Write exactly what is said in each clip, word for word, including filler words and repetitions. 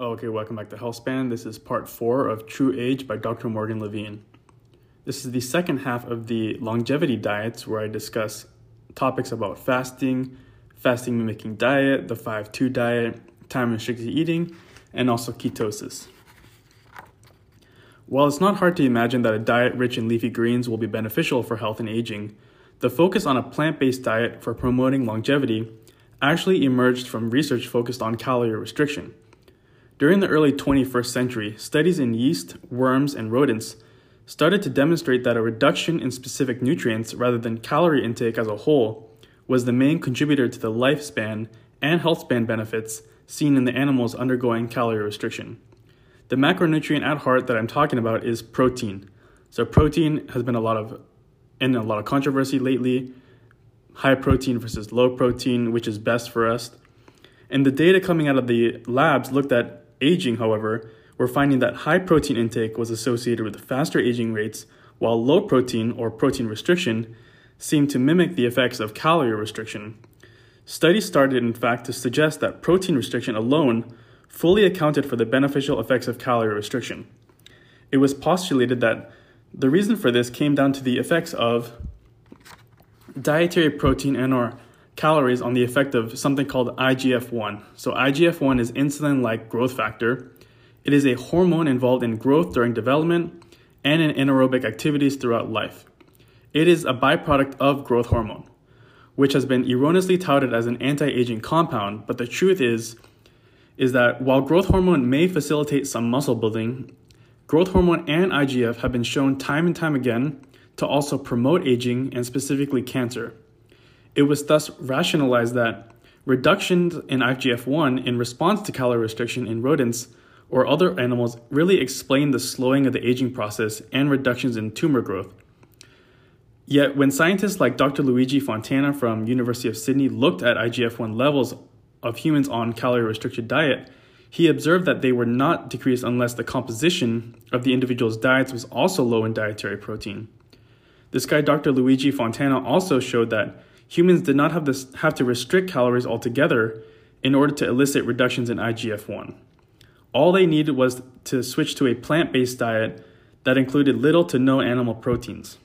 Okay, welcome back to Healthspan. This is part four of True Age by Doctor Morgan Levine. This is the second half of the longevity diets where I discuss topics about fasting, fasting mimicking diet, the five two diet, time-restricted eating, and also ketosis. While it's not hard to imagine that a diet rich in leafy greens will be beneficial for health and aging, the focus on a plant-based diet for promoting longevity actually emerged from research focused on calorie restriction. During the early twenty-first century, studies in yeast, worms, and rodents started to demonstrate that a reduction in specific nutrients rather than calorie intake as a whole was the main contributor to the lifespan and healthspan benefits seen in the animals undergoing calorie restriction. The macronutrient at heart that I'm talking about is protein. So protein has been a lot of in a lot of controversy lately, high protein versus low protein, which is best for us. And the data coming out of the labs looked at aging, however, we're finding that high protein intake was associated with faster aging rates, while low protein or protein restriction seemed to mimic the effects of calorie restriction. Studies started, in fact, to suggest that protein restriction alone fully accounted for the beneficial effects of calorie restriction. It was postulated that the reason for this came down to the effects of dietary protein and or calories on the effect of something called I G F one. So I G F one is insulin-like growth factor. It is a hormone involved in growth during development and in anaerobic activities throughout life. It is a byproduct of growth hormone, which has been erroneously touted as an anti-aging compound, but the truth is, is that while growth hormone may facilitate some muscle building, growth hormone and I G F have been shown time and time again to also promote aging and specifically cancer. It was thus rationalized that reductions in I G F one in response to calorie restriction in rodents or other animals really explain the slowing of the aging process and reductions in tumor growth. Yet when scientists like Doctor Luigi Fontana from University of Sydney looked at I G F one levels of humans on calorie-restricted diet, he observed that they were not decreased unless the composition of the individual's diets was also low in dietary protein. This guy, Doctor Luigi Fontana, also showed that humans did not have, this, have to restrict calories altogether in order to elicit reductions in I G F one. All they needed was to switch to a plant-based diet that included little to no animal proteins.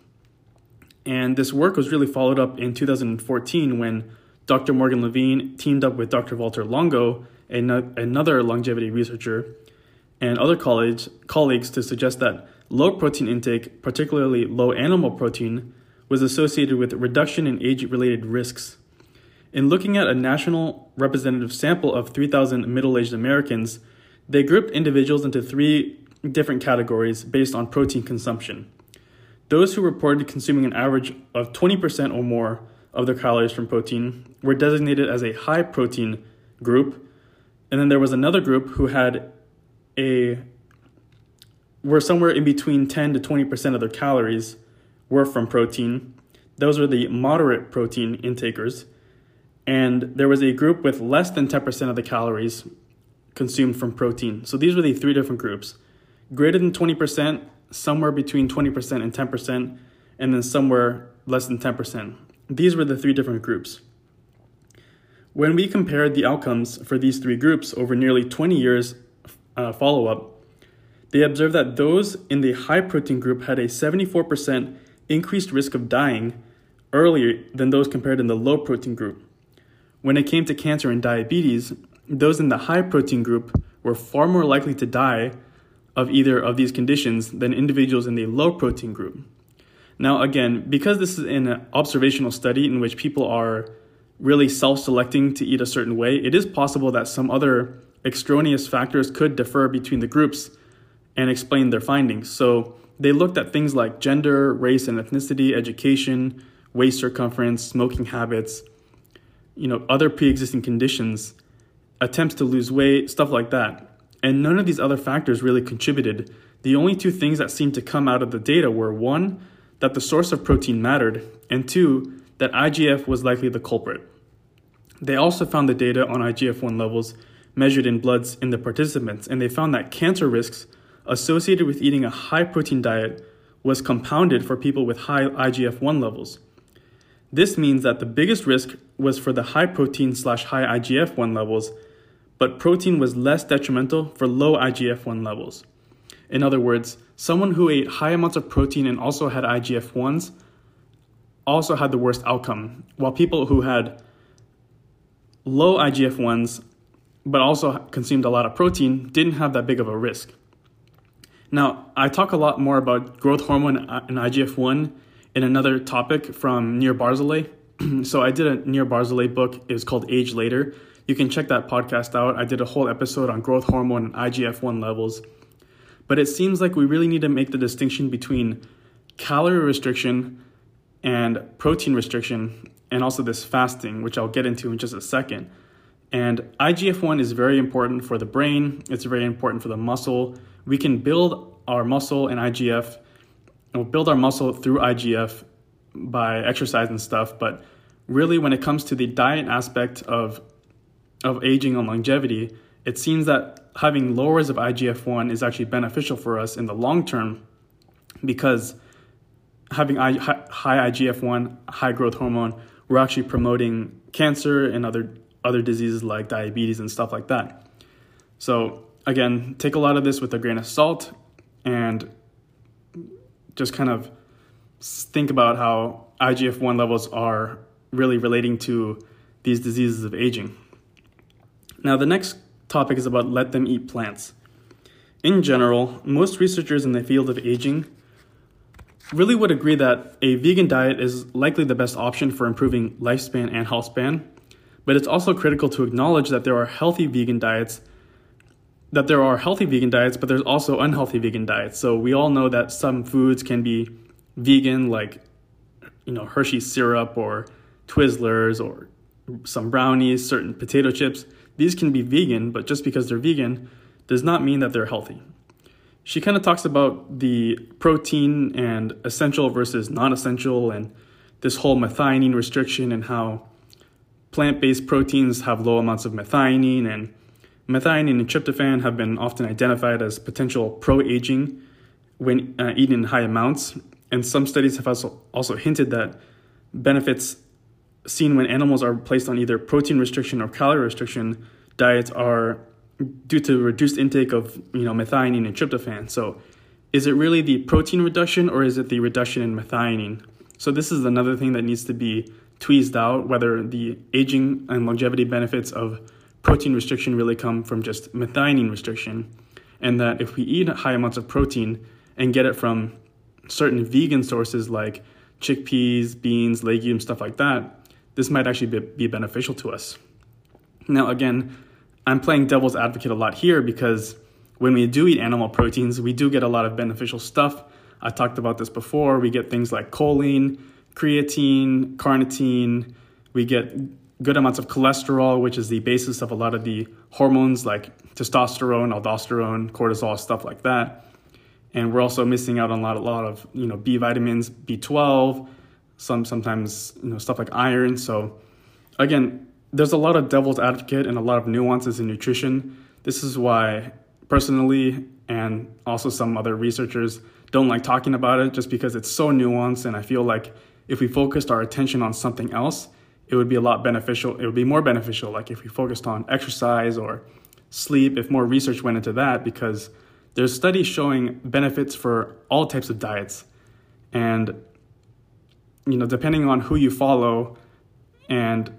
And this work was really followed up in two thousand fourteen when Doctor Morgan Levine teamed up with Doctor Walter Longo, another longevity researcher, and other college, colleagues to suggest that low protein intake, particularly low animal protein, was associated with reduction in age-related risks. In looking at a national representative sample of three thousand middle-aged Americans, they grouped individuals into three different categories based on protein consumption. Those who reported consuming an average of twenty percent or more of their calories from protein were designated as a high-protein group, and then there was another group who had a were somewhere in between ten to twenty percent of their calories were from protein. Those are the moderate protein intakers. And there was a group with less than ten percent of the calories consumed from protein. So these were the three different groups. Greater than twenty percent, somewhere between twenty percent and ten percent, and then somewhere less than ten percent. These were the three different groups. When we compared the outcomes for these three groups over nearly twenty years uh, follow-up, they observed that those in the high protein group had a seventy-four percent increased risk of dying earlier than those compared in the low protein group. When it came to cancer and diabetes, those in the high protein group were far more likely to die of either of these conditions than individuals in the low protein group. Now again, because this is an observational study in which people are really self-selecting to eat a certain way, it is possible that some other extraneous factors could differ between the groups and explain their findings. So they looked at things like gender, race and ethnicity, education, waist circumference, smoking habits, you know, other pre-existing conditions, attempts to lose weight, stuff like that. And none of these other factors really contributed. The only two things that seemed to come out of the data were one, that the source of protein mattered, and two, that I G F was likely the culprit. They also found the data on I G F one levels measured in bloods in the participants, and they found that cancer risks associated with eating a high-protein diet was compounded for people with high I G F one levels. This means that the biggest risk was for the high-protein slash high I G F one levels, but protein was less detrimental for low I G F one levels. In other words, someone who ate high amounts of protein and also had I G F ones also had the worst outcome, while people who had low I G F ones but also consumed a lot of protein didn't have that big of a risk. Now, I talk a lot more about growth hormone and I G F one in another topic from Nir Barzilay. So I did a Nir Barzilay book. It was called Age Later. You can check that podcast out. I did a whole episode on growth hormone and I G F one levels. But it seems like we really need to make the distinction between calorie restriction and protein restriction, and also this fasting, which I'll get into in just a second. And I G F one is very important for the brain. It's very important for the muscle. We can build our muscle and I G F, we'll build our muscle through I G F by exercise and stuff. But really, when it comes to the diet aspect of, of aging and longevity, it seems that having lowers of I G F one is actually beneficial for us in the long term, because having high I G F one, high growth hormone, we're actually promoting cancer and other other diseases like diabetes and stuff like that. So again, take a lot of this with a grain of salt and just kind of think about how I G F one levels are really relating to these diseases of aging. Now, the next topic is about let them eat plants. In general, most researchers in the field of aging really would agree that a vegan diet is likely the best option for improving lifespan and healthspan, but it's also critical to acknowledge that there are healthy vegan diets, that there are healthy vegan diets, but there's also unhealthy vegan diets. So we all know that some foods can be vegan, like, you know, Hershey's syrup or Twizzlers or some brownies, certain potato chips. These can be vegan, but just because they're vegan does not mean that they're healthy. She kind of talks about the protein and essential versus non-essential and this whole methionine restriction and how plant-based proteins have low amounts of methionine, and methionine and tryptophan have been often identified as potential pro-aging when uh, eaten in high amounts. And some studies have also, also hinted that benefits seen when animals are placed on either protein restriction or calorie restriction diets are due to reduced intake of, you know, methionine and tryptophan. So is it really the protein reduction or is it the reduction in methionine? So this is another thing that needs to be tweezed out, whether the aging and longevity benefits of protein restriction really come from just methionine restriction, and that if we eat high amounts of protein and get it from certain vegan sources like chickpeas, beans, legumes, stuff like that, this might actually be, be beneficial to us. Now, again, I'm playing devil's advocate a lot here, because when we do eat animal proteins, we do get a lot of beneficial stuff. I talked about this before. We get things like choline, creatine, carnitine. We get good amounts of cholesterol, which is the basis of a lot of the hormones like testosterone, aldosterone, cortisol, stuff like that. And we're also missing out on a lot, a lot of, you know, B vitamins, B twelve, some sometimes, you know, stuff like iron. So again, there's a lot of devil's advocate and a lot of nuances in nutrition. This is why personally, and also some other researchers, don't like talking about it, just because it's so nuanced. And I feel like if we focused our attention on something else, it would be a lot beneficial. It would be more beneficial, like if we focused on exercise or sleep, if more research went into that, because there's studies showing benefits for all types of diets. And, you know, depending on who you follow and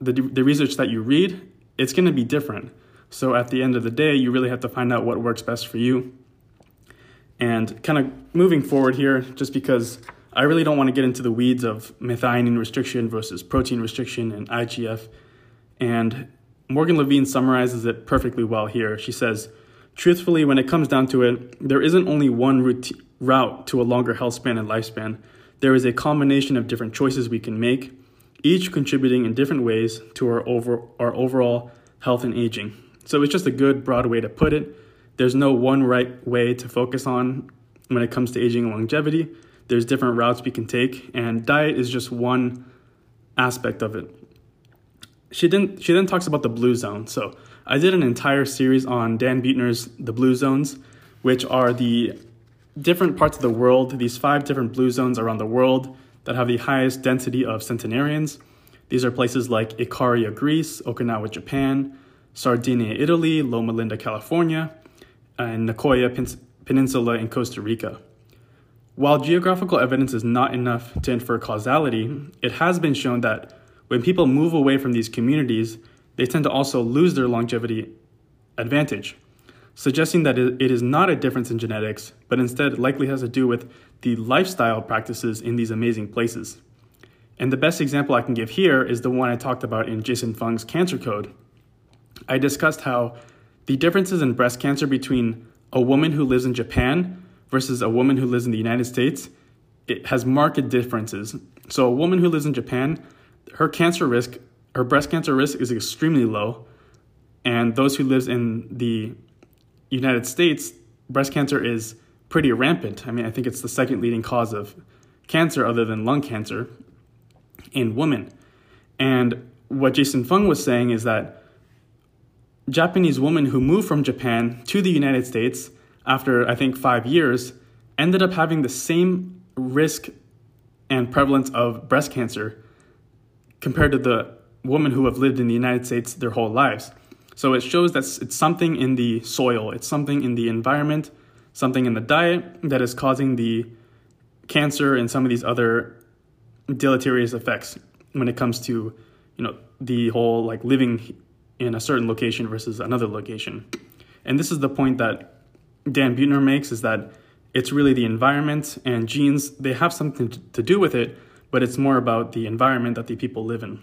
the the research that you read, it's going to be different. So at the end of the day, you really have to find out what works best for you. And kind of moving forward here, just because I really don't want to get into the weeds of methionine restriction versus protein restriction and I G F. And Morgan Levine summarizes it perfectly well here. She says, truthfully, when it comes down to it, there isn't only one route, route to a longer health span and lifespan. There is a combination of different choices we can make, each contributing in different ways to our over, our overall health and aging. So it's just a good broad way to put it. There's no one right way to focus on when it comes to aging and longevity. There's different routes we can take, and diet is just one aspect of it. She then, she then talks about the blue zone. So I did an entire series on Dan Buettner's The Blue Zones, which are the different parts of the world, these five different blue zones around the world that have the highest density of centenarians. These are places like Icaria, Greece, Okinawa, Japan, Sardinia, Italy, Loma Linda, California, and Nicoya Pens- Peninsula in Costa Rica. While geographical evidence is not enough to infer causality, it has been shown that when people move away from these communities, they tend to also lose their longevity advantage, suggesting that it is not a difference in genetics, but instead likely has to do with the lifestyle practices in these amazing places. And the best example I can give here is the one I talked about in Jason Fung's Cancer Code. I discussed how the differences in breast cancer between a woman who lives in Japan versus a woman who lives in the United States, it has marked differences. So a woman who lives in Japan, her cancer risk, her breast cancer risk is extremely low, and those who lives in the United States, breast cancer is pretty rampant. I mean, I think it's the second leading cause of cancer other than lung cancer in women. And what Jason Fung was saying is that Japanese women who moved from Japan to the United States after, I think, five years ended up having the same risk and prevalence of breast cancer compared to the women who have lived in the United States their whole lives. So it shows that it's something in the soil, it's something in the environment, something in the diet that is causing the cancer and some of these other deleterious effects when it comes to, you know, the whole like living in a certain location versus another location. And this is the point that Dan Buettner makes, is that it's really the environment and genes, they have something to do with it, but it's more about the environment that the people live in.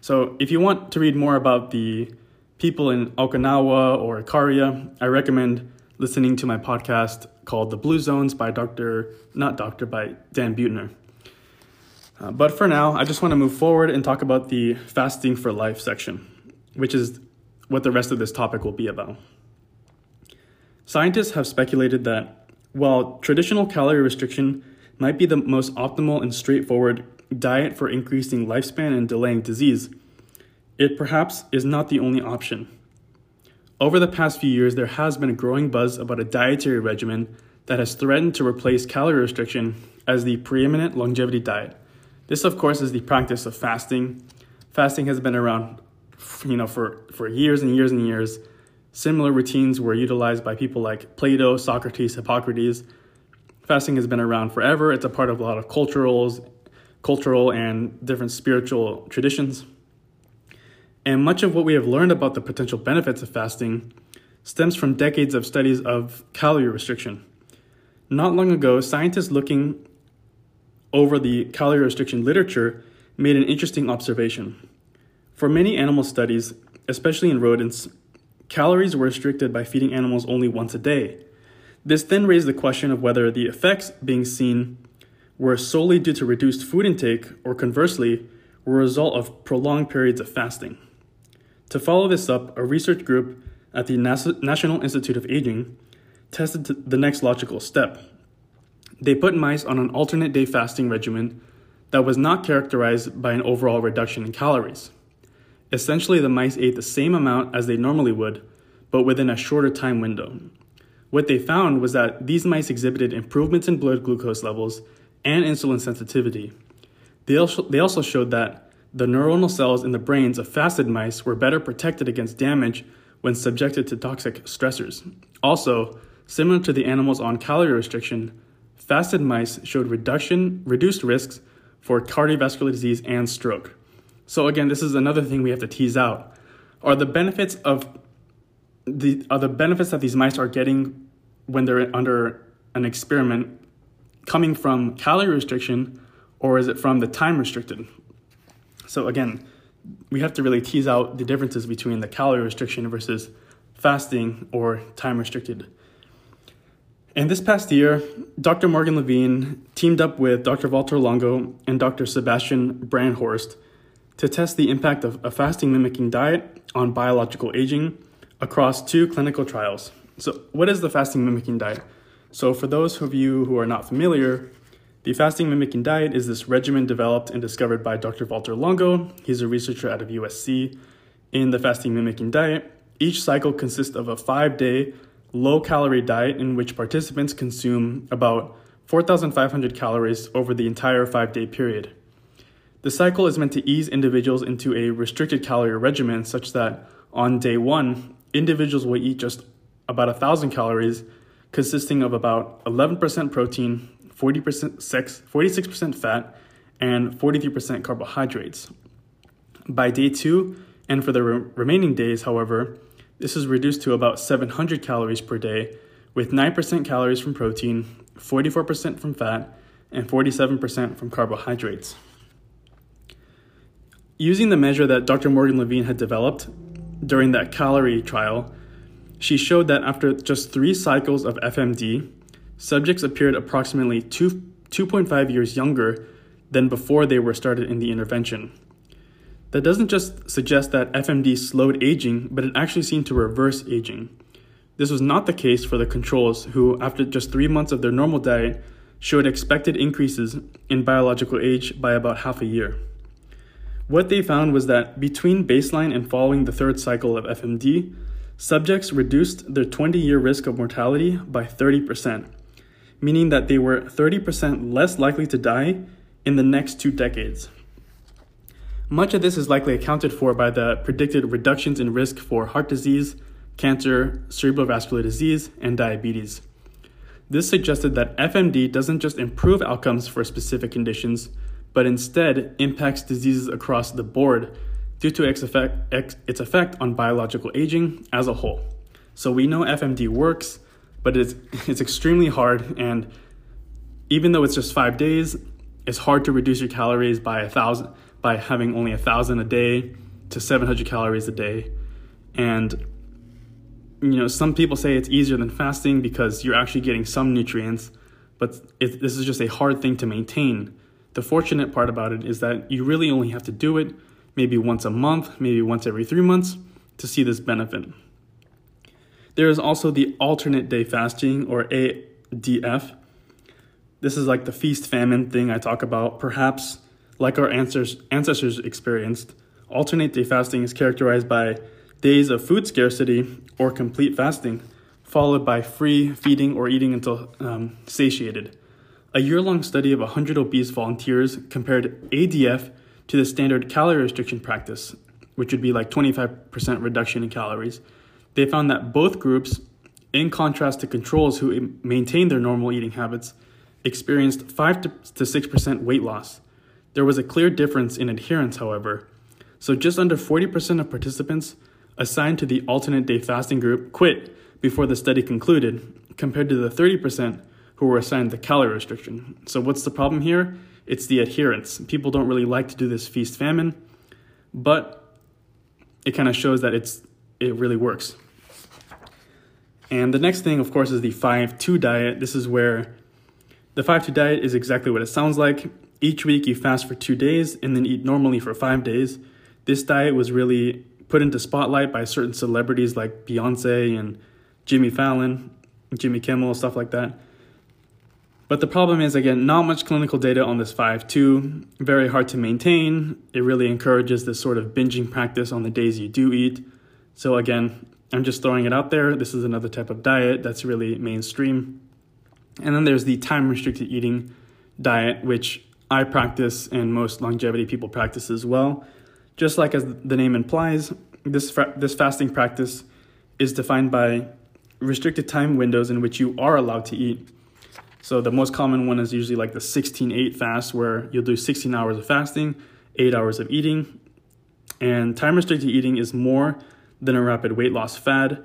So if you want to read more about the people in Okinawa or Icaria, I recommend listening to my podcast called The Blue Zones by Dr. not Dr. by Dan Buettner. Uh, but for now, I just want to move forward and talk about the fasting for life section, which is what the rest of this topic will be about. Scientists have speculated that while traditional calorie restriction might be the most optimal and straightforward diet for increasing lifespan and delaying disease, it perhaps is not the only option. Over the past few years, there has been a growing buzz about a dietary regimen that has threatened to replace calorie restriction as the preeminent longevity diet. This, of course, is the practice of fasting. Fasting has been around, you know, for, for years and years and years. Similar routines were utilized by people like Plato, Socrates, Hippocrates. Fasting has been around forever. It's a part of a lot of culturals, cultural and different spiritual traditions. And much of what we have learned about the potential benefits of fasting stems from decades of studies of calorie restriction. Not long ago, scientists looking over the calorie restriction literature made an interesting observation. For many animal studies, especially in rodents, calories were restricted by feeding animals only once a day. This then raised the question of whether the effects being seen were solely due to reduced food intake or, conversely, were a result of prolonged periods of fasting. To follow this up, a research group at the Nas- National Institute of Aging tested t- the next logical step. They put mice on an alternate day fasting regimen that was not characterized by an overall reduction in calories. Essentially, the mice ate the same amount as they normally would, but within a shorter time window. What they found was that these mice exhibited improvements in blood glucose levels and insulin sensitivity. They also, they also showed that the neuronal cells in the brains of fasted mice were better protected against damage when subjected to toxic stressors. Also, similar to the animals on calorie restriction, fasted mice showed reduction, reduced risks for cardiovascular disease and stroke. So again, this is another thing we have to tease out. Are the benefits of the are the benefits that these mice are getting when they're under an experiment coming from calorie restriction, or is it from the time restricted? So again, we have to really tease out the differences between the calorie restriction versus fasting or time restricted. And this past year, Doctor Morgan Levine teamed up with Doctor Walter Longo and Doctor Sebastian Brandhorst to test the impact of a fasting mimicking diet on biological aging across two clinical trials. So what is the fasting mimicking diet? So for those of you who are not familiar, the fasting mimicking diet is this regimen developed and discovered by Doctor Walter Longo. He's a researcher out of U S C. In the fasting mimicking diet, each cycle consists of a five-day low-calorie diet in which participants consume about four thousand five hundred calories over the entire five-day period. The cycle is meant to ease individuals into a restricted calorie regimen such that On day one, individuals will eat just about one thousand calories, consisting of about eleven percent protein, forty percent sex, forty-six percent fat, and forty-three percent carbohydrates. By day two, and for the re- remaining days, however, this is reduced to about seven hundred calories per day, with nine percent calories from protein, forty-four percent from fat, and forty-seven percent from carbohydrates. Using the measure that Doctor Morgan Levine had developed during that calorie trial, she showed that after just three cycles of F M D, subjects appeared approximately two, two point five years younger than before they were started in the intervention. That doesn't just suggest that F M D slowed aging, but it actually seemed to reverse aging. This was not the case for the controls, who, after just three months of their normal diet, showed expected increases in biological age by about half a year. What they found was that between baseline and following the third cycle of F M D, subjects reduced their twenty-year risk of mortality by thirty percent, meaning that they were thirty percent less likely to die in the next two decades. Much of this is likely accounted for by the predicted reductions in risk for heart disease, cancer, cerebrovascular disease, and diabetes. This suggested that F M D doesn't just improve outcomes for specific conditions, but instead impacts diseases across the board due to its effect, its effect on biological aging as a whole. So we know F M D works, but it's, it's extremely hard, and even though it's just five days, it's hard to reduce your calories by a thousand, by having only a thousand a day to seven hundred calories a day. And you know, some people say it's easier than fasting because you're actually getting some nutrients, but it, this is just a hard thing to maintain. The fortunate part about it is that you really only have to do it maybe once a month, maybe once every three months to see this benefit. There is also the alternate day fasting, or A D F. This is like the feast famine thing I talk about. Perhaps like our ancestors experienced, alternate day fasting is characterized by days of food scarcity or complete fasting, followed by free feeding or eating until um, satiated. A year-long study of one hundred obese volunteers compared A D F to the standard calorie restriction practice, which would be like twenty-five percent reduction in calories. They found that both groups, in contrast to controls who maintained their normal eating habits, experienced five to six percent weight loss. There was a clear difference in adherence, however. So just under forty percent of participants assigned to the alternate day fasting group quit before the study concluded, compared to the thirty percent who were assigned the calorie restriction. So what's the problem here? It's the adherence. People don't really like to do this feast famine, but it kind of shows that it's it really works. And the next thing, of course, is the five two diet. This is where the five two diet is exactly what it sounds like. Each week you fast for two days and then eat normally for five days. This diet was really put into spotlight by certain celebrities like Beyonce and Jimmy Fallon, Jimmy Kimmel, stuff like that. But the problem is, again, not much clinical data on this five two, very hard to maintain. It really encourages this sort of binging practice on the days you do eat. So again, I'm just throwing it out there. This is another type of diet that's really mainstream. And then there's the time-restricted eating diet, which I practice and most longevity people practice as well. Just like as the name implies, this fa- this fasting practice is defined by restricted time windows in which you are allowed to eat. So the most common one is usually like the sixteen eight fast, where you'll do sixteen hours of fasting, eight hours of eating. And time-restricted eating is more than a rapid weight loss fad.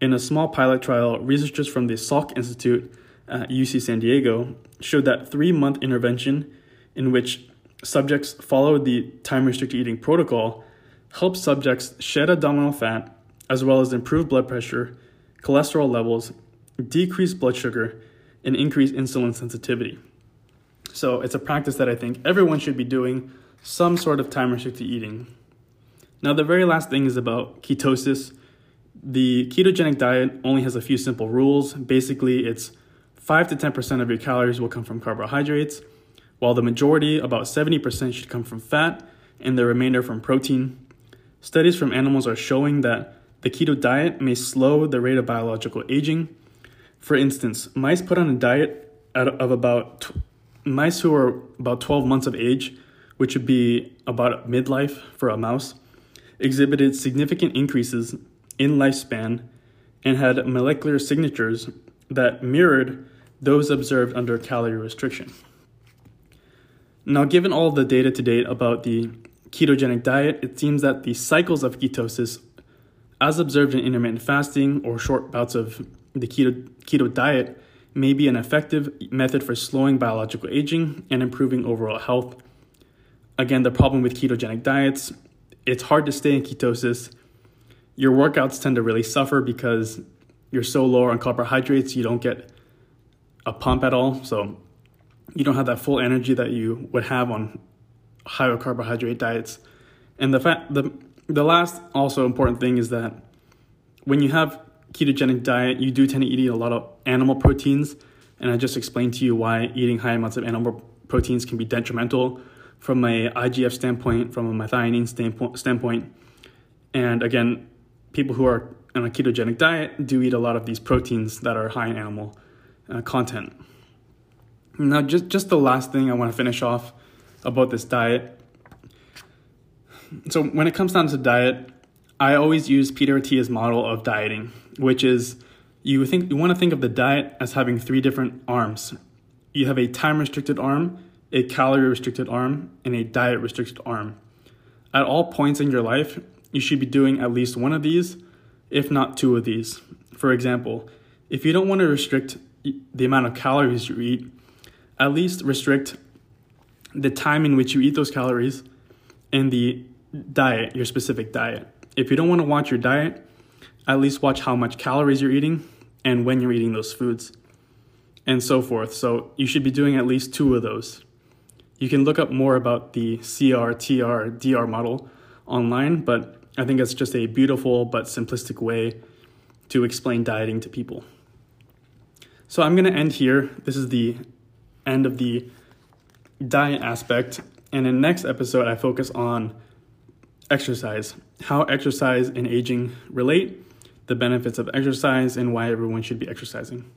In a small pilot trial, researchers from the Salk Institute at U C San Diego showed that three-month intervention in which subjects followed the time-restricted eating protocol helped subjects shed abdominal fat, as well as improve blood pressure, cholesterol levels, decrease blood sugar, and increase insulin sensitivity. So it's a practice that I think everyone should be doing, some sort of time-restricted eating. Now, the very last thing is about ketosis. The ketogenic diet only has a few simple rules. Basically, it's five to ten percent of your calories will come from carbohydrates, while the majority, about seventy percent, should come from fat and the remainder from protein. Studies from animals are showing that the keto diet may slow the rate of biological aging. For instance, mice put on a diet of about t- mice who are about twelve months of age, which would be about midlife for a mouse, exhibited significant increases in lifespan and had molecular signatures that mirrored those observed under calorie restriction. Now, given all the data to date about the ketogenic diet, it seems that the cycles of ketosis, as observed in intermittent fasting or short bouts of the keto, keto diet, may be an effective method for slowing biological aging and improving overall health. Again, the problem with ketogenic diets, it's hard to stay in ketosis. Your workouts tend to really suffer because you're so low on carbohydrates, you don't get a pump at all. So you don't have that full energy that you would have on higher carbohydrate diets. And the fact, the the last also important thing is that when you have ketogenic diet, you do tend to eat a lot of animal proteins. And I just explained to you why eating high amounts of animal proteins can be detrimental from a I G F standpoint, from a methionine standpoint. And again, people who are on a ketogenic diet do eat a lot of these proteins that are high in animal uh, content. Now, just, just the last thing I want to finish off about this diet. So when it comes down to diet, I always use Peter Attia's model of dieting, which is you think you want to think of the diet as having three different arms. You have a time-restricted arm, a calorie-restricted arm, and a diet-restricted arm. At all points in your life, you should be doing at least one of these, if not two of these. For example, if you don't want to restrict the amount of calories you eat, at least restrict the time in which you eat those calories and the diet, your specific diet. If you don't want to watch your diet, at least watch how much calories you're eating and when you're eating those foods and so forth. So you should be doing at least two of those. You can look up more about the C R T R D R model online, but I think it's just a beautiful but simplistic way to explain dieting to people. So I'm going to end here. This is the end of the diet aspect. And in the next episode, I focus on exercise, how exercise and aging relate, the benefits of exercise, and why everyone should be exercising.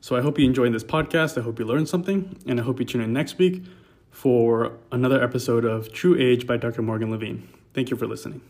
So I hope you enjoyed this podcast. I hope you learned something, and I hope you tune in next week for another episode of True Age by Doctor Morgan Levine. Thank you for listening.